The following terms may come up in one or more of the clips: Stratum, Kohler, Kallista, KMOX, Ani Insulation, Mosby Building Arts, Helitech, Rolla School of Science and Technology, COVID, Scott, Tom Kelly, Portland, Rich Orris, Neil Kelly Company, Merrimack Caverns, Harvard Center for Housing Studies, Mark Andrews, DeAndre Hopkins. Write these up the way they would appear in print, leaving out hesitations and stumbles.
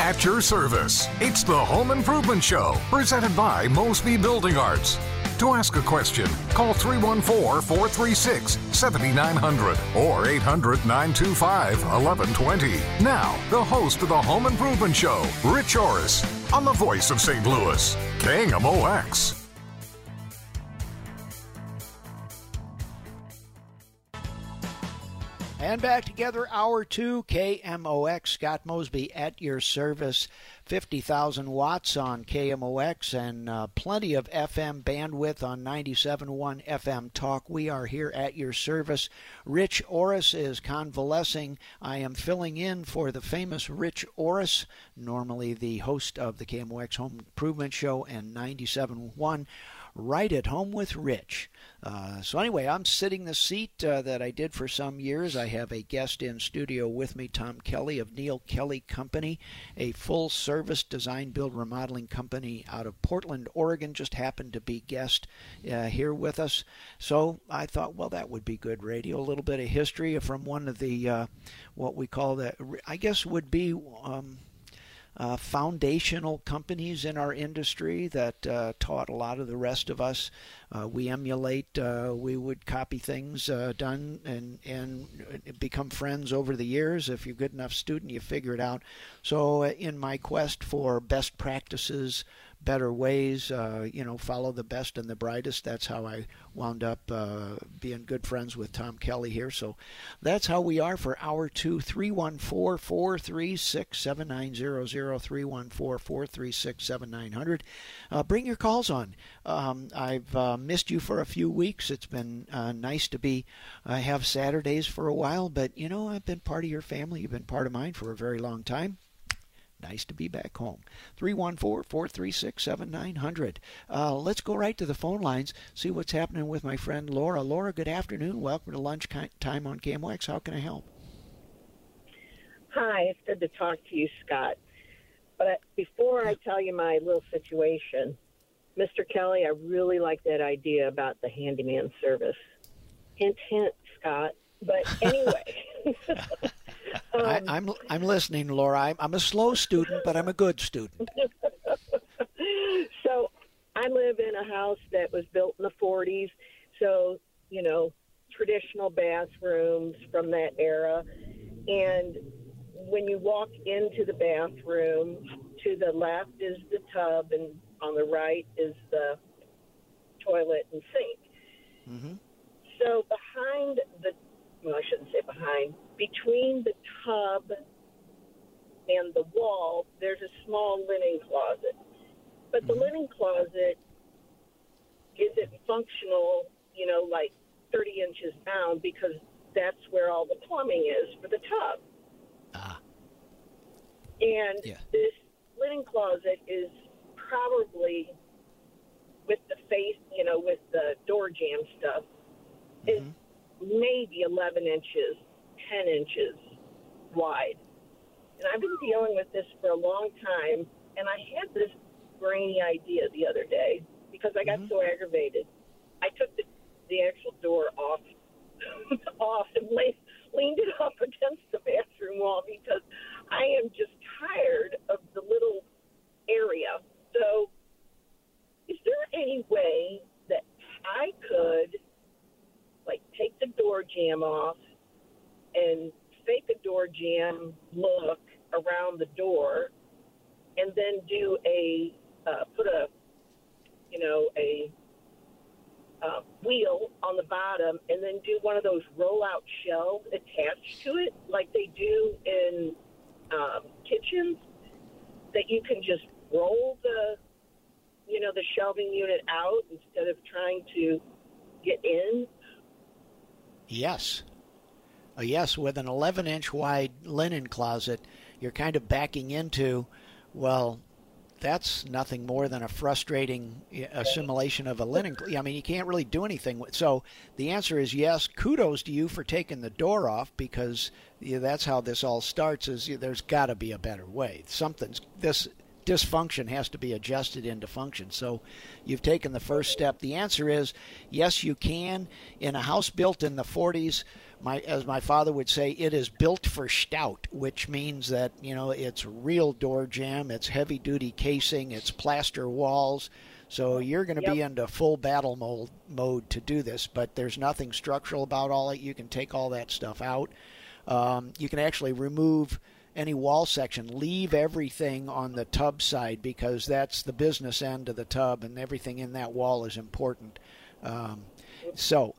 at your service. It's the Home Improvement Show, presented by Mosby Building Arts. To ask a question, call 314-436-7900 or 800-925-1120. Now, the host of the Home Improvement Show, Rich Orris, on the Voice of St. Louis, KMOX. And back together, Hour 2, KMOX, Scott Mosby at your service, 50,000 watts on KMOX and plenty of FM bandwidth on 97.1 FM Talk. We are here at your service. Rich Orris is convalescing. I am filling in for the famous Rich Orris, normally the host of the KMOX Home Improvement Show and 97.1. Right at Home with Rich. So anyway, I'm sitting the seat that I did for some years. I have a guest in studio with me, Tom Kelly of Neil Kelly Company, a full-service design, build, remodeling company out of Portland, Oregon, just happened to be guest here with us. So I thought, well, that would be good radio, a little bit of history from one of the, what we call the, I guess would be... foundational companies in our industry that taught a lot of the rest of us. We emulate, we would copy things done and become friends over the years. If you're a good enough student, you figure it out. So in my quest for best practices, better ways, you know, follow the best and the brightest. That's how I wound up being good friends with Tom Kelly here. So that's how we are for Hour 2, 314-436-7900, 314-436-7900. Bring your calls on. I've missed you for a few weeks. It's been nice to be, I have Saturdays for a while, but, you know, I've been part of your family. You've been part of mine for a very long time. Nice to be back home. 314-436-7900. Let's go right to the phone lines, see what's happening with my friend Laura. Laura, good afternoon. Welcome to Lunchtime on KMOX. How can I help? Hi, it's good to talk to you, Scott. But before I tell you my little situation, Mr. Kelly, I really like that idea about the handyman service. Hint, hint, Scott. But anyway... I'm listening, Laura. I'm a slow student, but I'm a good student. So I live in a house that was built in the 40s. So, you know, traditional bathrooms from that era. And when you walk into the bathroom, to the left is the tub and on the right is the toilet and sink. Mm-hmm. So behind the, well, I shouldn't say behind, between the tub and the wall, there's a small linen closet. But the linen closet isn't functional, you know, like 30 inches down, because that's where all the plumbing is for the tub. And this linen closet is probably, with the face, you know, with the door jamb stuff, is maybe 11 inches 10 inches wide. And I've been dealing with this for a long time, and I had this brainy idea the other day because I got so aggravated. I took the actual door off and leaned it up against the bathroom wall because I am just tired of the little area. So is there any way that I could, like, take the door jamb off and fake a door jamb look around the door, and then do a put a, you know, a wheel on the bottom, and then do one of those roll-out shelves attached to it, like they do in kitchens, that you can just roll the, you know, the shelving unit out instead of trying to get in? Yes. Yes, with an 11-inch wide linen closet, you're kind of backing into, well, that's nothing more than a frustrating assimilation of a linen. I mean, you can't really do anything with. So the answer is yes. Kudos to you for taking the door off, because that's how this all starts. Is there's got to be a better way. Something's this. dysfunction has to be adjusted into function. So you've taken the first step. The answer is yes, you can. In a house built in the 40s, as my father would say, it is built for stout, which means that, you know, it's real door jamb, it's heavy duty casing, it's plaster walls. So you're going to be into full battle mode to do this, but there's nothing structural about all it. You can take all that stuff out. You can actually remove any wall section, leave everything on the tub side, because that's the business end of the tub, and everything in that wall is important. So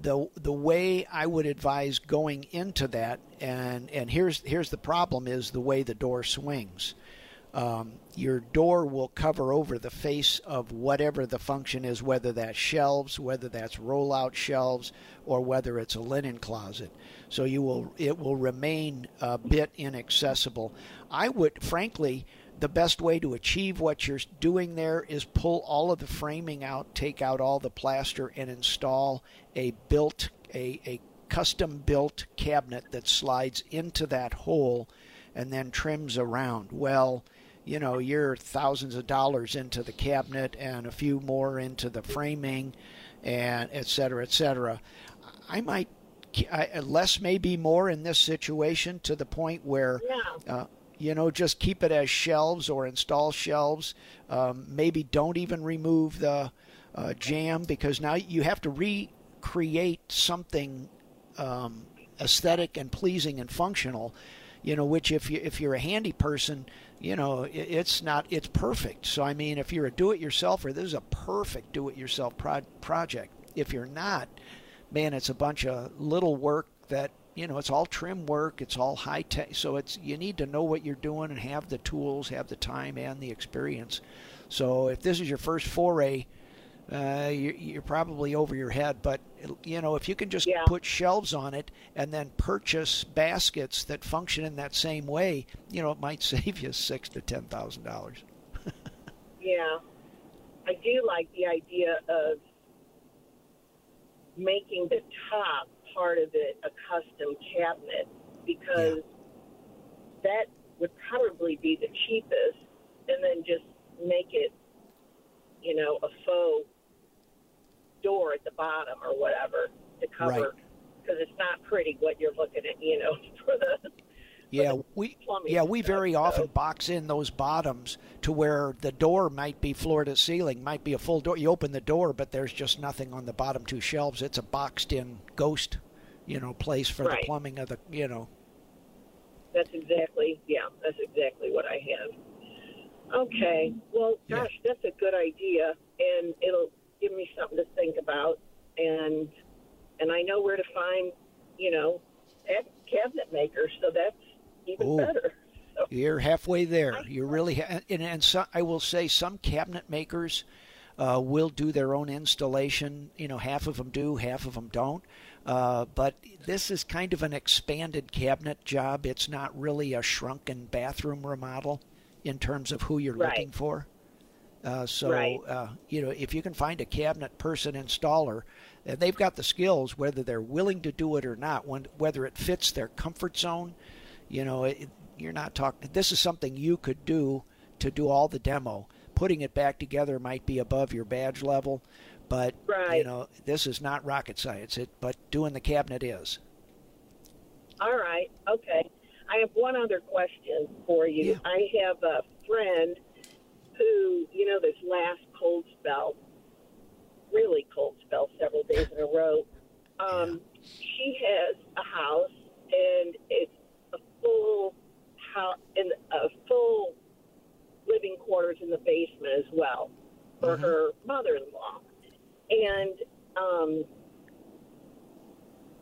the way I would advise going into that, and here's the problem, is the way the door swings. Your door will cover over the face of whatever the function is, whether that's shelves, whether that's rollout shelves, or whether it's a linen closet. So it will remain a bit inaccessible. I would, frankly, the best way to achieve what you're doing there is pull all of the framing out, take out all the plaster, and install a custom-built cabinet that slides into that hole and then trims around. Well, you know, you're thousands of dollars into the cabinet and a few more into the framing, and et cetera, et cetera. Less may be more in this situation, to the point where, you know, just keep it as shelves or install shelves. Maybe don't even remove the jamb, because now you have to recreate something aesthetic and pleasing and functional, you know, which if you're a handy person, you know, it's perfect. So, I mean, if you're a do-it-yourselfer, this is a perfect do-it-yourself project. If you're not, man, it's a bunch of little work that, you know, it's all trim work, it's all high tech. So you need to know what you're doing and have the tools, have the time and the experience. So if this is your first foray, you're probably over your head, but you know, if you can just put shelves on it and then purchase baskets that function in that same way, you know, it might save you $6,000 to $10,000. Yeah, I do like the idea of making the top part of it a custom cabinet, because that would probably be the cheapest, and then just make it, you know, a faux door at the bottom or whatever to cover, because it's not pretty what you're looking at, you know, for the we very often box in those bottoms to where the door might be floor to ceiling, might be a full door. You open the door, but there's just nothing on the bottom two shelves. It's a boxed in ghost, you know, place for the plumbing of the, you know. That's exactly what I have. Okay. Well, gosh, that's a good idea, and it'll give me something to think about, and I know where to find, you know, cabinet makers, so that's even better. So you're halfway there. You're really and so, I will say, some cabinet makers will do their own installation. You know, half of them do, half of them don't. But this is kind of an expanded cabinet job. It's not really a shrunken bathroom remodel in terms of who you're looking for. You know, if you can find a cabinet person installer, they've got the skills, whether they're willing to do it or not, whether it fits their comfort zone. You know, you're not talking, this is something you could do to do all the demo. Putting it back together might be above your badge level, but, you know, this is not rocket science, but doing the cabinet is. All right. Okay. I have one other question for you. Yeah. I have a friend who, you know, this last cold spell, really cold spell, several days in a row, she has a house, and it's a full house and a full living quarters in the basement as well for her mother-in-law. And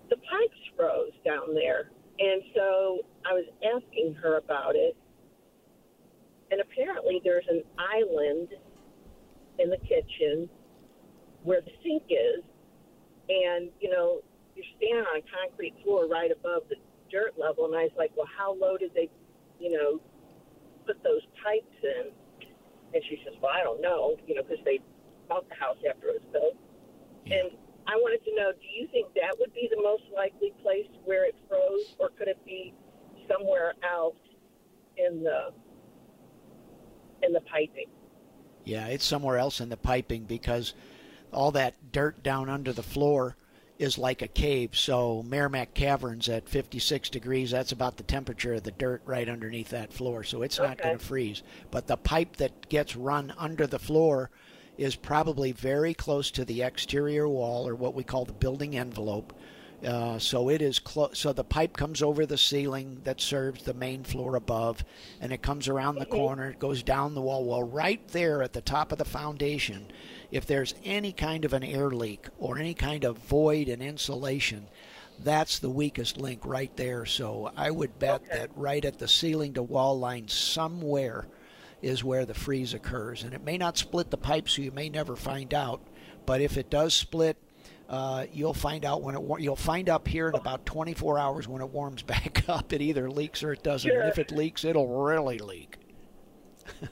the pipes froze down there. And so I was asking her about it, and apparently there's an island in the kitchen where the sink is, and, you know, you're standing on a concrete floor right above the dirt level, and I was like, well, how low did they, you know, put those pipes in? And she says, well, I don't know, you know, because they bought the house after it was built. Yeah. And I wanted to know, do you think that would be the most likely place where it froze, or could it be somewhere else in the in the piping. Yeah, it's somewhere else in the piping, because all that dirt down under the floor is like a cave. So Merrimack Caverns at 56 degrees, that's about the temperature of the dirt right underneath that floor. So it's not going to freeze. But the pipe that gets run under the floor is probably very close to the exterior wall, or what we call the building envelope. So it is close. So the pipe comes over the ceiling that serves the main floor above, and it comes around the corner, goes down the wall. Well, right there at the top of the foundation, if there's any kind of an air leak or any kind of void in insulation, that's the weakest link right there. So I would bet that right at the ceiling to wall line somewhere is where the freeze occurs. And it may not split the pipe, so you may never find out. But if it does split, you'll find out when you'll find up here in about 24 hours when it warms back up. It either leaks or it doesn't. Sure. And if it leaks, it'll really leak.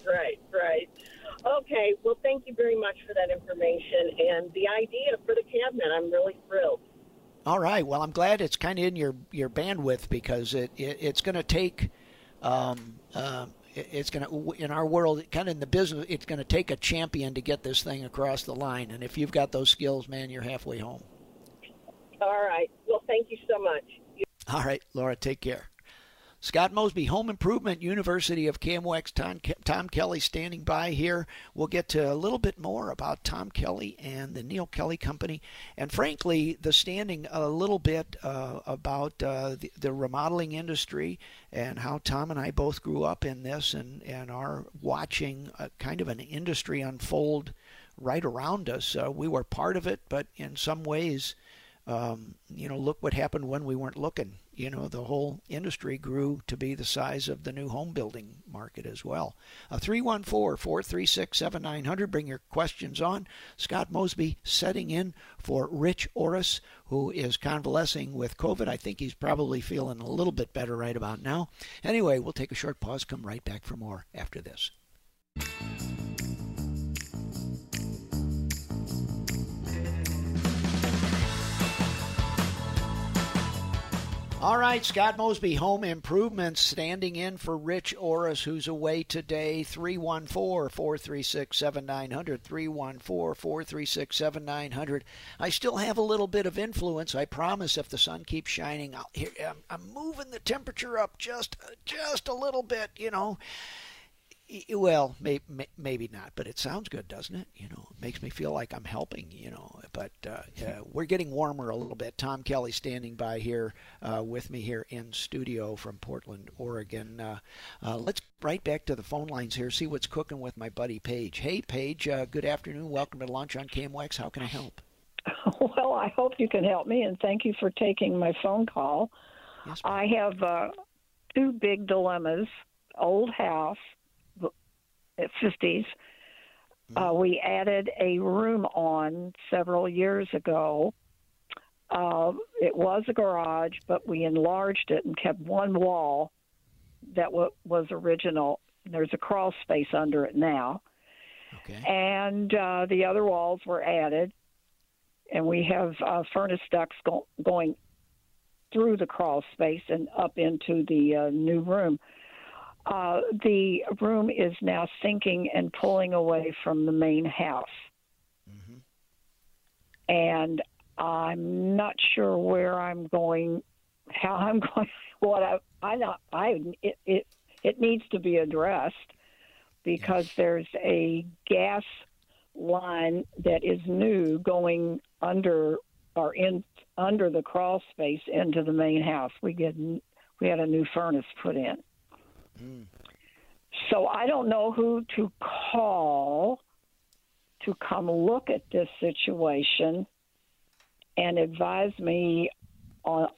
Right. Okay, well, thank you very much for that information and the idea for the cabinet. I'm really thrilled. All right, well, I'm glad it's kind of in your bandwidth, because it's going to take, it's going to, in our world, kind of in the business, it's going to take a champion to get this thing across the line. And if you've got those skills, man, you're halfway home. All right, well, thank you so much. All right, Laura, take care. Scott Mosby, Home Improvement, University of KMOX, Tom Kelly standing by here. We'll get to a little bit more about Tom Kelly and the Neil Kelly Company, and frankly, the standing a little bit about the remodeling industry, and how Tom and I both grew up in this and are watching a kind of an industry unfold right around us. We were part of it, but in some ways, look what happened when we weren't looking. The whole industry grew to be the size of the new home building market as well. 314-436-7900. Bring your questions on. Scott Mosby setting in for Rich Orris, who is convalescing with COVID. I think he's probably feeling a little bit better right about now. Anyway, we'll take a short pause. Come right back for more after this. All right, Scott Mosby, Home Improvement, standing in for Rich Orris, who's away today. 314-436-7900, 314-436-7900. I still have a little bit of influence, I promise, if the sun keeps shining. I'm moving the temperature up just a little bit, Well, maybe not, but it sounds good, doesn't it? It makes me feel like I'm helping, But we're getting warmer a little bit. Tom Kelly standing by here with me here in studio from Portland, Oregon. Let's get right back to the phone lines here, see what's cooking with my buddy Paige. Hey, Paige, good afternoon. Welcome to Lunch on KMOX. How can I help? Well, I hope you can help me, and thank you for taking my phone call. Yes, I have two big dilemmas. Old house. 50s. We added a room on several years ago. It was a garage, but we enlarged it and kept one wall that was original. There's a crawl space under it now. Okay. And the other walls were added, and we have furnace ducts going through the crawl space and up into the new room. The room is now sinking and pulling away from the main house. Mm-hmm. And I'm not sure where I'm going, how I'm going, what it needs to be addressed, because there's a gas line that is new going under the crawl space into the main house. We had a new furnace put in. Mm. So I don't know who to call to come look at this situation and advise me on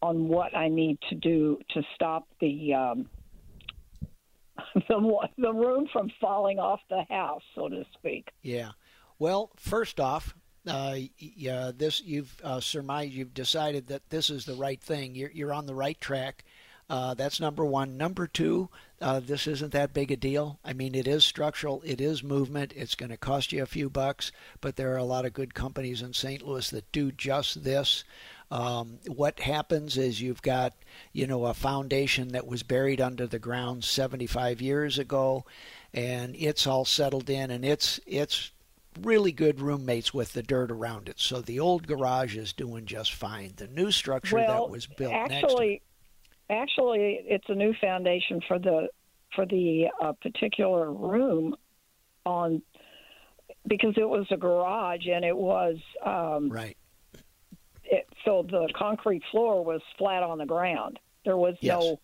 what I need to do to stop the room from falling off the house, so to speak. Yeah. Well, first off, you've decided that this is the right thing. You're on the right track. That's number one. Number two, this isn't that big a deal. I mean, it is structural. It is movement. It's going to cost you a few bucks, but there are a lot of good companies in St. Louis that do just this. What happens is you've got, a foundation that was buried under the ground 75 years ago, and it's all settled in, and it's really good roommates with the dirt around it. So the old garage is doing just fine. The new structure that was built actually, it's a new foundation for the particular room because it was a garage, and it was right. So the concrete floor was flat on the ground. There was no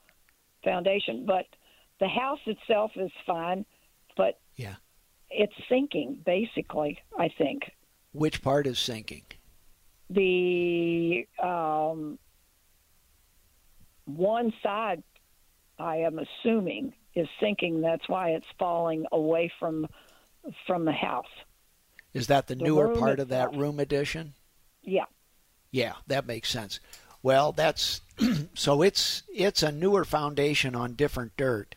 foundation, but the house itself is fine. But it's sinking, basically, I think. Which part is sinking? The one side, I am assuming, is sinking. That's why it's falling away from the house. Is that the newer part of that room addition? Yeah. Yeah, that makes sense. Well, that's so it's a newer foundation on different dirt.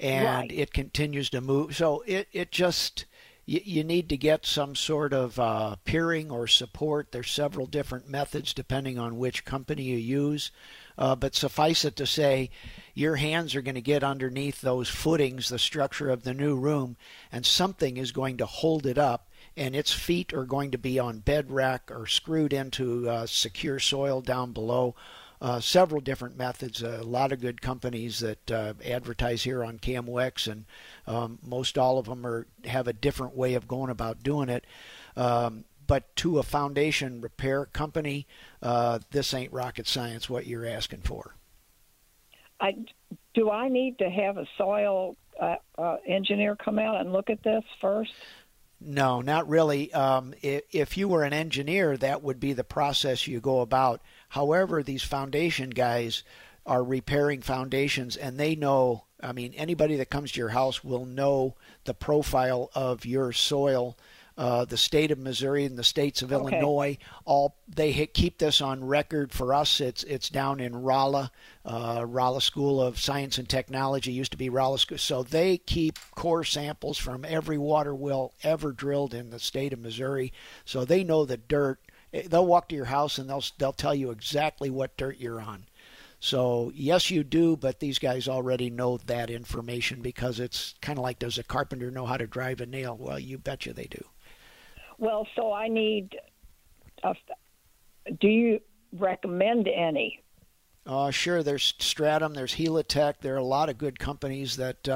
And it continues to move. So it just, you need to get some sort of peering or support. There's several different methods depending on which company you use. But suffice it to say, your hands are going to get underneath those footings, the structure of the new room, and something is going to hold it up. And its feet are going to be on bedrock or screwed into secure soil down below. Several different methods, a lot of good companies that advertise here on KMOX, and most all of them have a different way of going about doing it. But to a foundation repair company, this ain't rocket science what you're asking for. Do I need to have a soil engineer come out and look at this first? No, not really. If you were an engineer, that would be the process you go about. However, these foundation guys are repairing foundations, and they know, anybody that comes to your house will know the profile of your soil. The state of Missouri and the states of Illinois, they keep this on record. For us, it's down in Rolla, Rolla School of Science and Technology, used to be Rolla School. So they keep core samples from every water well ever drilled in the state of Missouri. So they know the dirt. They'll walk to your house and they'll tell you exactly what dirt you're on. So yes, you do, but these guys already know that information, because it's kind of like, does a carpenter know how to drive a nail? Well, you betcha they do. Well, so I need, do you recommend any? Sure, there's Stratum, there's Helitech. There are a lot of good companies that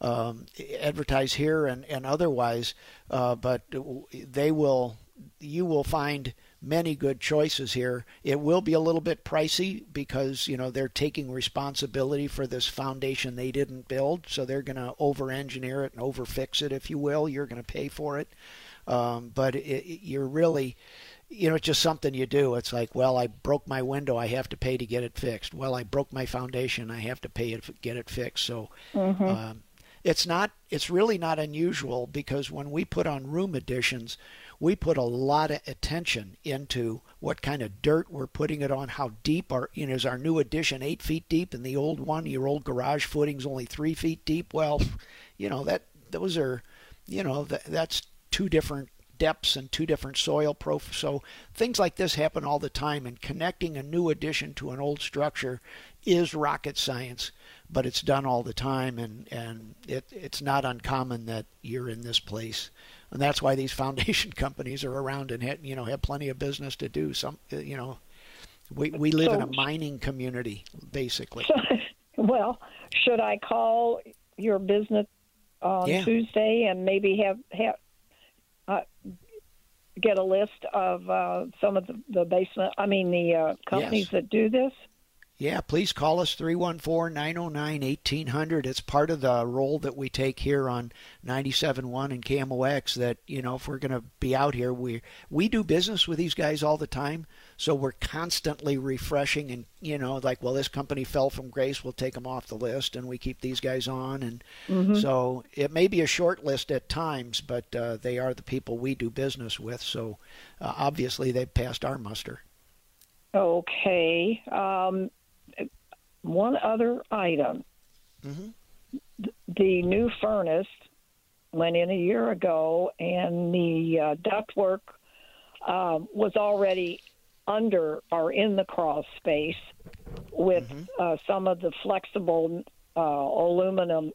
advertise here and otherwise, but you will find many good choices here. It will be a little bit pricey because, they're taking responsibility for this foundation they didn't build. So they're going to over-engineer it and over-fix it, if you will. You're going to pay for it. But you're really, it's just something you do. It's like, well, I broke my window, I have to pay to get it fixed. Well, I broke my foundation, I have to pay to get it fixed. So it's really not unusual, because when we put on room additions, we put a lot of attention into what kind of dirt we're putting it on, how deep is our new addition 8 feet deep and the old one, your old garage footing's only 3 feet deep. Well, those are, that's two different depths and two different soil profiles. So things like this happen all the time, and connecting a new addition to an old structure is rocket science, but it's done all the time, and it's not uncommon that you're in this place. And that's why these foundation companies are around and have plenty of business to do. We live in a mining community, basically. Well, should I call your business on Tuesday and maybe get a list of some of the companies that do this? Yeah, please call us, 314-909-1800. It's part of the role that we take here on 97.1 and KMOX that, if we're going to be out here, we do business with these guys all the time. So we're constantly refreshing and, this company fell from grace, we'll take them off the list, and we keep these guys on. And so it may be a short list at times, but they are the people we do business with. So obviously they've passed our muster. Okay. One other item, the new furnace went in a year ago, and the ductwork was already under are in the crawl space with some of the flexible aluminum.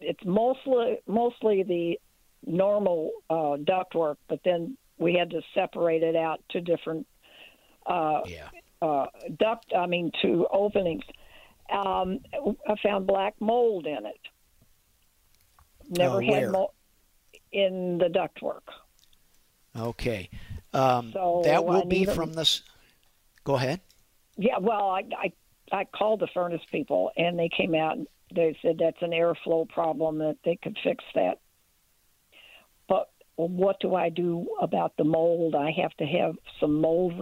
It's mostly the normal ductwork, but then we had to separate it out to different to openings. I found black mold in it. Never had mold in the ductwork. Okay. So that will be from this. Go ahead. Yeah, well, I called the furnace people, and they came out and they said that's an airflow problem, that they could fix that. But what do I do about the mold? I have to have some mold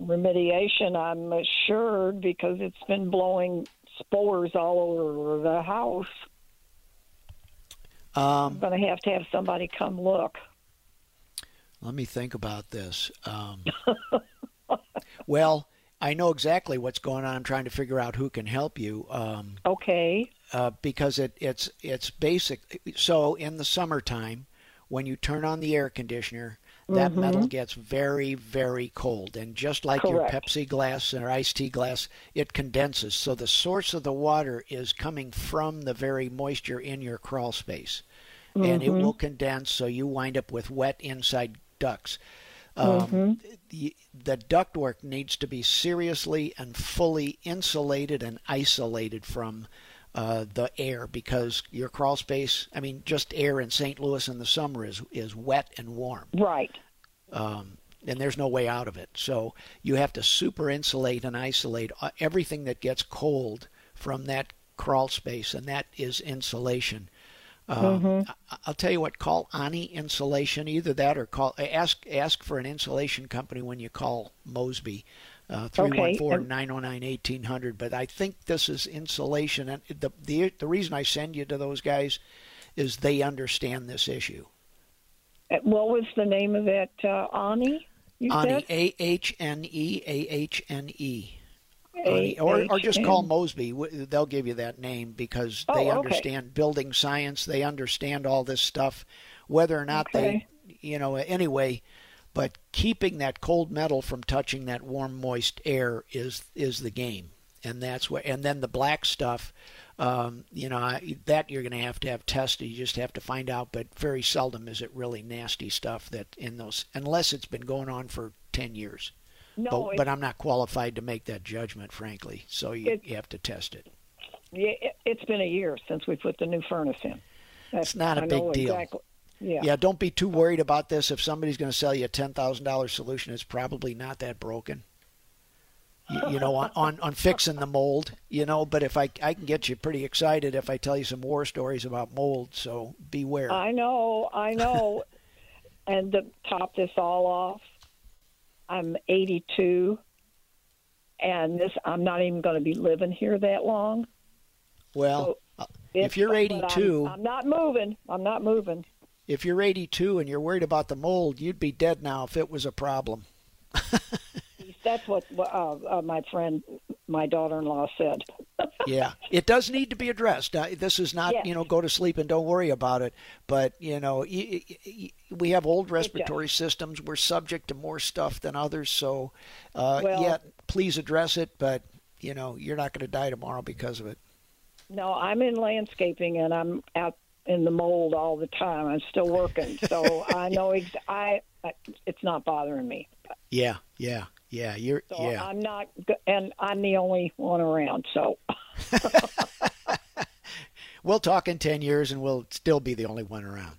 remediation, I'm assured, because it's been blowing spores all over the house. I'm going to have somebody come look. Let me think about this. Well, I know exactly what's going on. I'm trying to figure out who can help you. Okay. Because it's basic. So in the summertime, when you turn on the air conditioner, that metal gets very, very cold. And just like your Pepsi glass or iced tea glass, it condenses. So the source of the water is coming from the very moisture in your crawl space. And it will condense, so you wind up with wet inside ducts. The ductwork needs to be seriously and fully insulated and isolated from the air, because your crawl space, I mean, just air in St. Louis in the summer is wet and warm. Right. And there's no way out of it. So you have to super insulate and isolate everything that gets cold from that crawl space, and that is insulation. I'll tell you what, call Ani Insulation, either that or ask for an insulation company when you call Mosby. 314-909-1800. But I think this is insulation, and the reason I send you to those guys is they understand this issue. What was the name of that? Ani? Ani, A-H-N-E, A-H-N-E. Or just call Mosby. They'll give you that name, because they understand building science. They understand all this stuff, whether or not they, you know, anyway. But keeping that cold metal from touching that warm, moist air is the game, and that's what. And then the black stuff, you know, that you're going to have tested. You just have to find out. But very seldom is it really nasty stuff that in those, unless it's been going on for 10 years. No, but I'm not qualified to make that judgment, frankly. So you have to test it. Yeah, it's been a year since we put the new furnace in. It's not a big deal. Exactly. Yeah, don't be too worried about this. If somebody's going to sell you a $10,000 solution, it's probably not that broken, you know, on fixing the mold, you know. But if I can get you pretty excited if I tell you some war stories about mold, so beware. I know. And to top this all off, I'm 82, and I'm not even going to be living here that long. Well, so if you're 82... I'm not moving. I'm not moving. If you're 82 and you're worried about the mold, you'd be dead now if it was a problem. That's what my friend, my daughter-in-law said. Yeah, it does need to be addressed. This is not, you know, go to sleep and don't worry about it. But, you know, we have old respiratory systems. We're subject to more stuff than others. So, please address it. But, you know, you're not going to die tomorrow because of it. No, I'm in landscaping, and I'm out in the mold all the time. I'm still working. So I know it's not bothering me. Yeah. Yeah, I'm not, and I'm the only one around, so. We'll talk in 10 years, and we'll still be the only one around.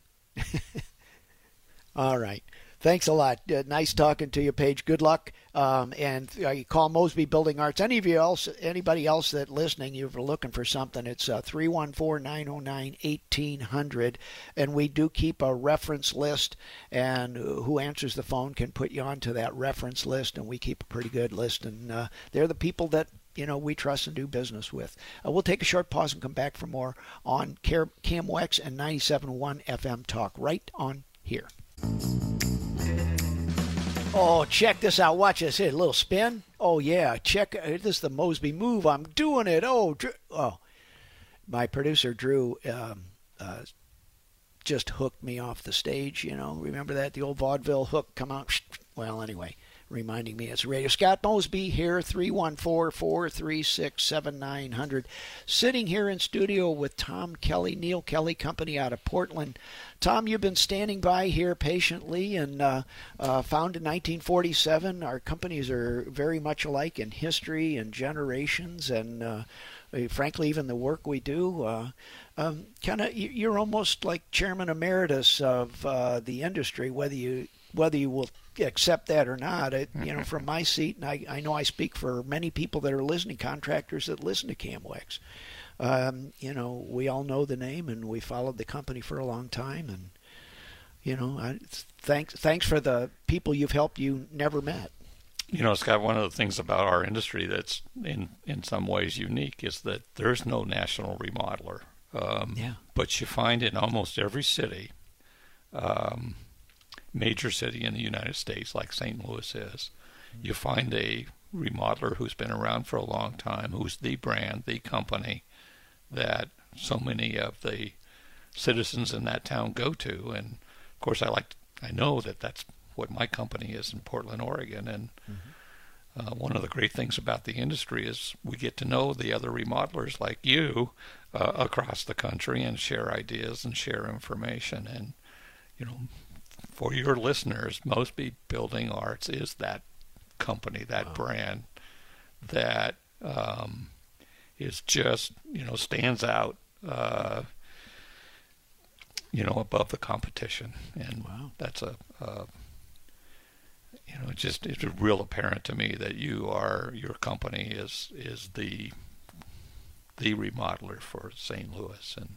All right. Thanks a lot. Nice talking to you, Paige. Good luck. And you call Mosby Building Arts. Anybody else that listening, you're looking for something, it's 314-909-1800. And we do keep a reference list, and who answers the phone can put you onto that reference list, and we keep a pretty good list. And they're the people that, you know, we trust and do business with. We'll take a short pause and come back for more on KMOX and 97.1 FM Talk right on here. Oh, check this out. Watch this. Hit a little spin. Oh, yeah. Check. This is the Mosby move. I'm doing it. Oh, Drew. Oh, my producer, Drew, just hooked me off the stage. You know, remember that? The old vaudeville hook. Come out. Well, anyway, reminding me it's radio. Scott Mosby here, 314-436-7900. Sitting here in studio with Tom Kelly, Neil Kelly Company out of Portland. Tom, you've been standing by here patiently and founded in 1947. Our companies are very much alike in history and generations and frankly, even the work we do, kind of, you're almost like chairman emeritus of the industry, whether you will accept that or not. It, you know, from my seat, and I know I speak for many people that are listening, contractors that listen to KMOX. You know, we all know the name, and we followed the company for a long time, and you know, thanks for the people you've helped you never met. You know, Scott, one of the things about our industry that's in some ways unique is that there's no national remodeler. But you find in almost every city, major city in the United States, like St. Louis is, you find a remodeler who's been around for a long time, who's the brand, the company that so many of the citizens in that town go to. And, of course, I know that that's what my company is in Portland, Oregon. And one of the great things about the industry is we get to know the other remodelers like you across the country and share ideas and share information. And, you know, for your listeners, Mosby Building Arts is that company, that brand that is just, you know, stands out, you know, above the competition. And that's a you know, it's real apparent to me that your company is the remodeler for St. Louis, and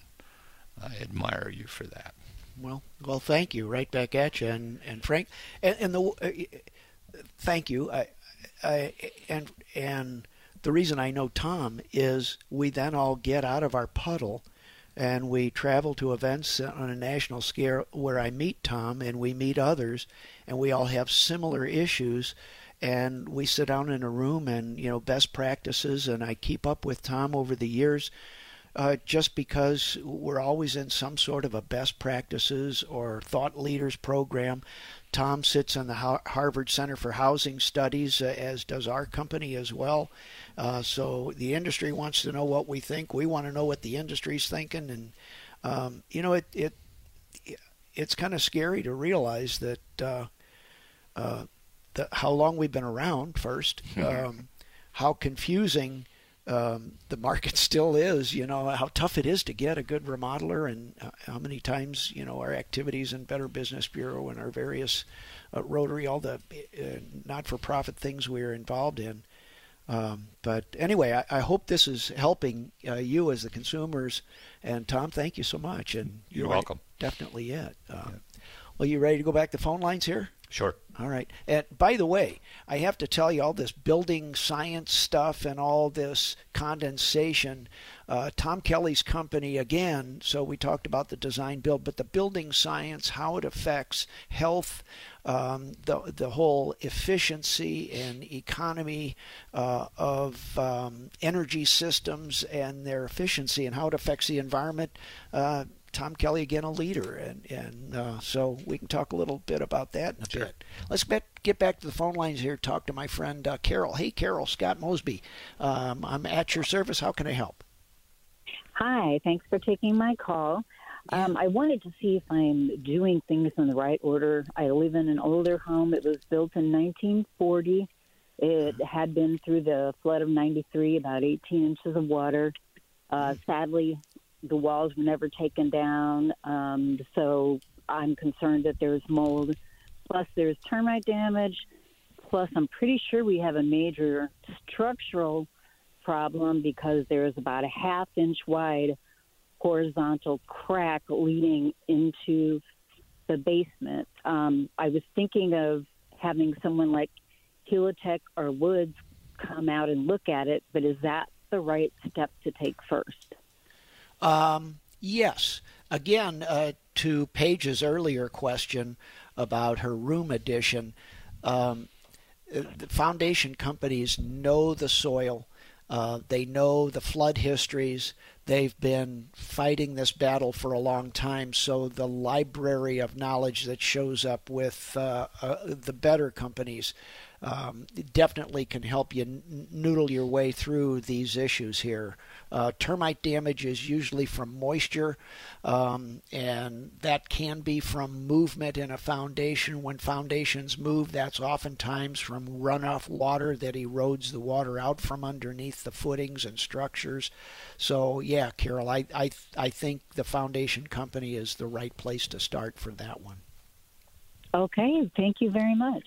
I admire you for that. Well, thank you. Right back at you, and Frank, and the thank you. And the reason I know Tom is we then all get out of our puddle. And we travel to events on a national scale where I meet Tom and we meet others and we all have similar issues and we sit down in a room and, you know, best practices, and I keep up with Tom over the years just because we're always in some sort of a best practices or thought leaders program. Tom sits on the Harvard Center for Housing Studies, as does our company as well. So the industry wants to know what we think. We want to know what the industry's thinking. And, you know, it's kind of scary to realize that how long we've been around first, how confusing the market still is, you know, how tough it is to get a good remodeler, and how many times, you know, our activities in Better Business Bureau and our various Rotary, all the not-for-profit things we're involved in. But anyway, I hope this is helping you as the consumers. And Tom, thank you so much. And you're welcome. Definitely it. Well, you ready to go back to phone lines here? Sure. All right. And by the way, I have to tell you all this building science stuff and all this condensation. Tom Kelly's company, again, so we talked about the design build, but the building science, how it affects health, the whole efficiency and economy of energy systems and their efficiency and how it affects the environment. Tom Kelly, again, a leader, and so we can talk a little bit about that in a bit. Let's get back to the phone lines here, talk to my friend Carol. Hey, Carol, Scott Mosby. I'm at your service. How can I help? Hi, thanks for taking my call. I wanted to see if I'm doing things in the right order. I live in an older home. It was built in 1940. It had been through the flood of 93, about 18 inches of water. Sadly, the walls were never taken down, so I'm concerned that there's mold. Plus, there's termite damage. Plus, I'm pretty sure we have a major structural problem because there's about a half-inch wide horizontal crack leading into the basement. I was thinking of having someone like Helitech or Woods come out and look at it, but is that the right step to take first? Yes. Again, to Paige's earlier question about her room addition, the foundation companies know the soil. They know the flood histories. They've been fighting this battle for a long time. So the library of knowledge that shows up with the better companies definitely can help you noodle your way through these issues here. Termite damage is usually from moisture, and that can be from movement in a foundation. When foundations move, that's oftentimes from runoff water that erodes the water out from underneath the footings and structures. So yeah, Carol, I think the foundation company is the right place to start for that one. Okay, thank you very much.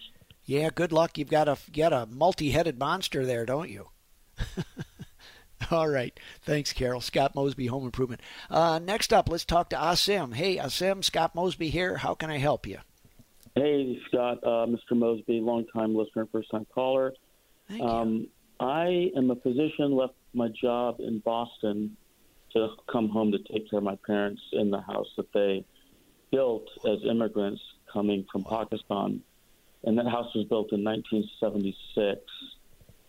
Yeah, good luck. You've got a multi-headed monster there, don't you? All right. Thanks, Carol. Scott Mosby, Home Improvement. Next up, let's talk to Asim. Hey, Asim, Scott Mosby here. How can I help you? Hey, Scott. Mr. Mosby, long-time listener, first-time caller. Thank you. I am a physician, left my job in Boston to come home to take care of my parents in the house that they built as immigrants coming from Pakistan. And that house was built in 1976.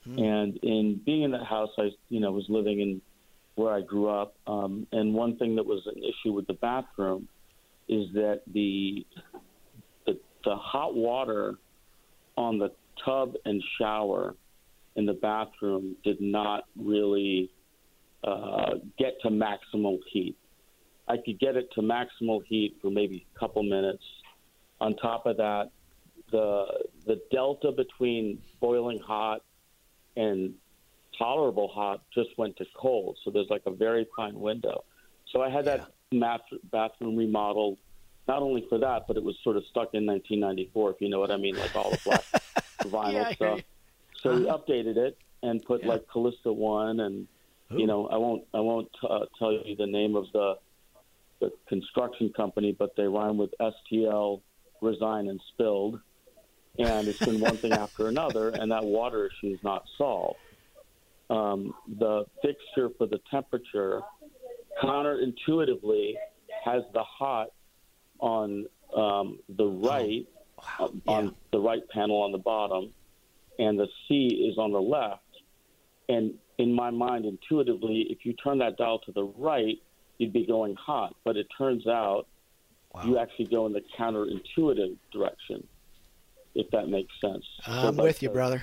Hmm. And in being in that house, I was living in where I grew up. And one thing that was an issue with the bathroom is that the hot water on the tub and shower in the bathroom did not really get to maximal heat. I could get it to maximal heat for maybe a couple minutes. On top of that, the delta between boiling hot and tolerable hot just went to cold. So there's like a very fine window. So I had that bathroom remodeled, not only for that, but it was sort of stuck in 1994, if you know what I mean, like all the black vinyl stuff. So we updated it and put like Kallista 1 and, I won't tell you the name of the construction company, but they rhyme with STL, resign, and spilled. And it's been one thing after another, and that water issue is not solved. The fixture for the temperature counterintuitively has the hot on the right, on the right panel on the bottom, and the C is on the left. And in my mind, intuitively, if you turn that dial to the right, you'd be going hot. But it turns out you actually go in the counterintuitive direction, if that makes sense. I'm with you, brother.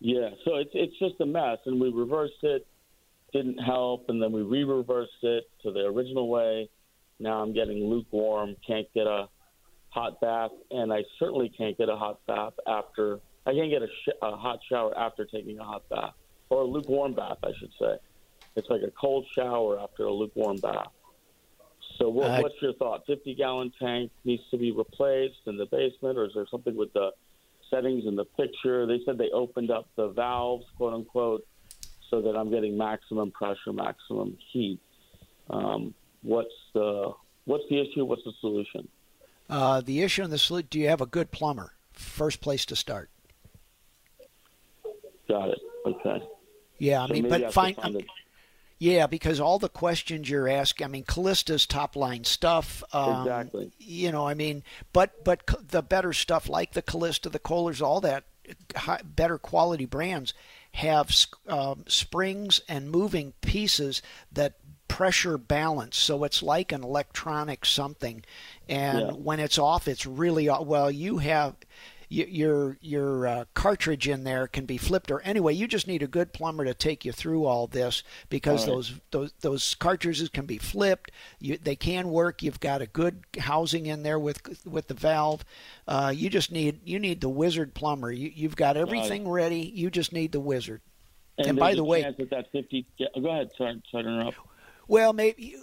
Yeah, so it's just a mess, and we reversed it, didn't help, and then we re-reversed it to the original way. Now I'm getting lukewarm, can't get a hot bath, and I certainly can't get a hot bath after – I can't get a hot shower after taking a hot bath, or a lukewarm bath, I should say. It's like a cold shower after a lukewarm bath. So what's your thought? 50-gallon tank needs to be replaced in the basement, or is there something with the settings in the fixture? They said they opened up the valves, quote-unquote, so that I'm getting maximum pressure, maximum heat. What's the issue? What's the solution? The issue and the solution, do you have a good plumber? First place to start. Got it. Okay. Yeah, so I mean, but find yeah, because all the questions you're asking, I mean, Callista's top-line stuff. Exactly. You know, I mean, but the better stuff like the Kallista, the Kohlers, all that better quality brands have springs and moving pieces that pressure balance. So it's like an electronic something. And when it's off, it's really – well, you have – your cartridge in there can be flipped, or anyway, you just need a good plumber to take you through all this, because all right. those cartridges can be flipped. They can work. You've got a good housing in there with the valve. You need the wizard plumber. You've got everything ready. You just need the wizard. And by the way, that 50. Go ahead. Sorry to interrupt. Well, maybe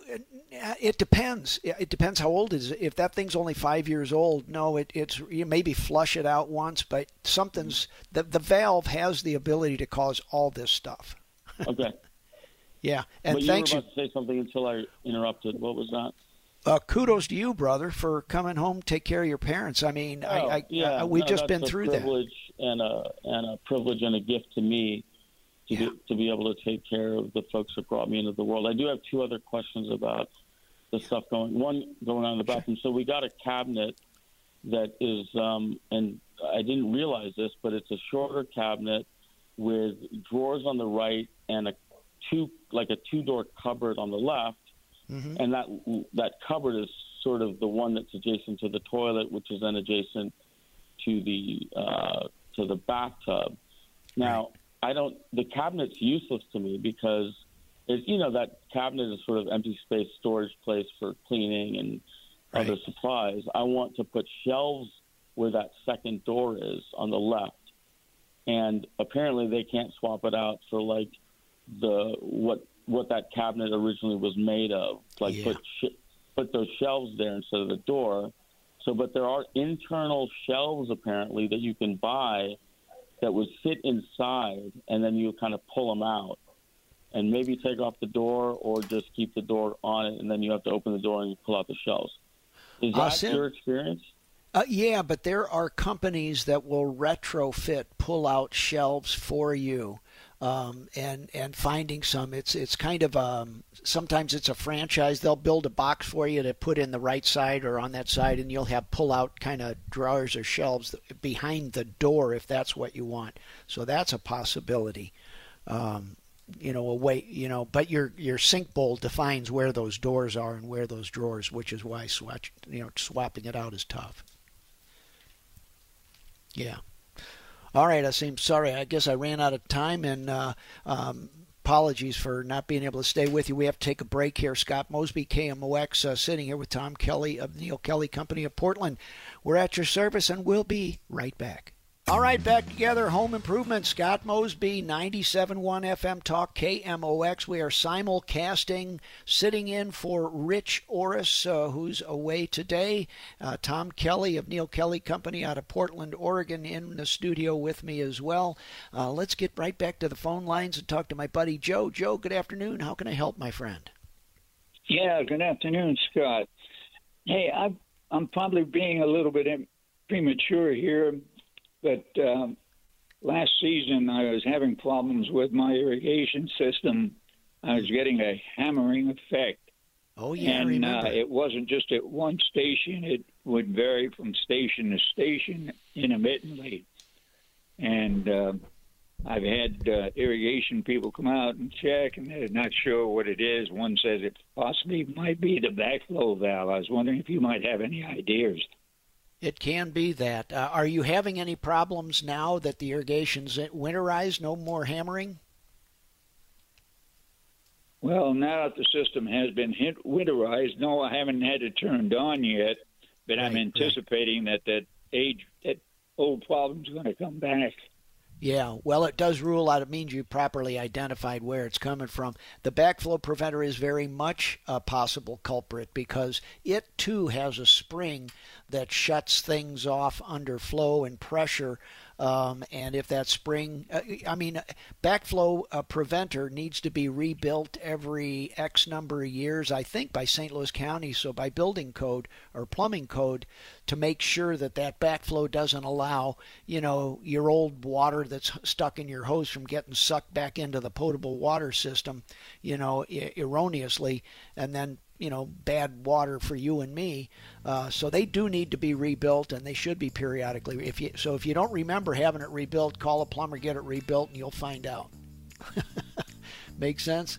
it depends. It depends how old it is. If that thing's only 5 years old, no, it's you maybe flush it out once, but something's the valve has the ability to cause all this stuff. Okay. Yeah, and but thanks. You were about to say something until I interrupted. What was that? Kudos to you, brother, for coming home, take care of your parents. I mean, we've just been through that. That's a privilege and a privilege and a gift to me. To be able to take care of the folks that brought me into the world. I do have two other questions about the stuff going on in the bathroom. So we got a cabinet that is, and I didn't realize this, but it's a shorter cabinet with drawers on the right and a two-door cupboard on the left. Mm-hmm. And that cupboard is sort of the one that's adjacent to the toilet, which is then adjacent to the to the bathtub. Now, I don't, the cabinet's useless to me because, it, you know, that cabinet is sort of empty space storage place for cleaning and other supplies. I want to put shelves where that second door is on the left. And apparently they can't swap it out for like the, what that cabinet originally was made of, like put those shelves there instead of the door. So, but there are internal shelves apparently that you can buy that would sit inside, and then you kind of pull them out and maybe take off the door or just keep the door on it, and then you have to open the door and you pull out the shelves. Is that your experience? Yeah, but there are companies that will retrofit pull-out shelves for you, and finding some. It's kind of sometimes it's a franchise. They'll build a box for you to put in the right side or on that side, and you'll have pull-out kind of drawers or shelves behind the door if that's what you want. So that's a possibility, you know, a way, you know. But your sink bowl defines where those doors are and where those drawers, which is why swapping it out is tough. Yeah. All right, Asim. Sorry, I guess I ran out of time, and apologies for not being able to stay with you. We have to take a break here. Scott Mosby, KMOX, sitting here with Tom Kelly of the Neil Kelly Company of Portland. We're at your service, and we'll be right back. All right, back together, Home Improvement. Scott Mosby, 97.1 FM Talk, KMOX. We are simulcasting, sitting in for Rich Orris, who's away today. Tom Kelly of Neil Kelly Company out of Portland, Oregon, in the studio with me as well. Let's get right back to the phone lines and talk to my buddy Joe. Joe, good afternoon. How can I help, my friend? Yeah, good afternoon, Scott. Hey, I'm probably being a little bit premature here. But last season, I was having problems with my irrigation system. I was getting a hammering effect. Oh, yeah, and, I remember. It wasn't just at one station. It would vary from station to station intermittently. And I've had irrigation people come out and check, and they're not sure what it is. One says it possibly might be the backflow valve. I was wondering if you might have any ideas. It can be that. Are you having any problems now that the irrigation's winterized? No more hammering? Well, now that the system has been winterized, no, I haven't had it turned on yet, but I'm anticipating that old problem's going to come back. Yeah, well, it does rule out. It means you properly identified where it's coming from. The backflow preventer is very much a possible culprit because it, too, has a spring that shuts things off under flow and pressure. And if that spring, backflow preventer needs to be rebuilt every X number of years, I think, by St. Louis County, so by building code or plumbing code, to make sure that that backflow doesn't allow, you know, your old water that's stuck in your hose from getting sucked back into the potable water system, you know, erroneously, and then, you know, bad water for you and me. So they do need to be rebuilt, and they should be periodically. If you don't remember having it rebuilt, call a plumber, get it rebuilt, and you'll find out. Make sense?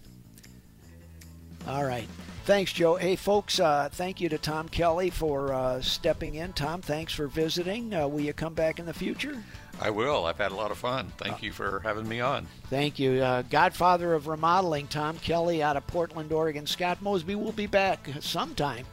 All right. Thanks, Joe. Hey, folks, thank you to Tom Kelly for stepping in. Tom, thanks for visiting. Will you come back in the future? I will. I've had a lot of fun. Thank you for having me on. Thank you. Godfather of remodeling, Tom Kelly out of Portland, Oregon. Scott Mosby will be back sometime.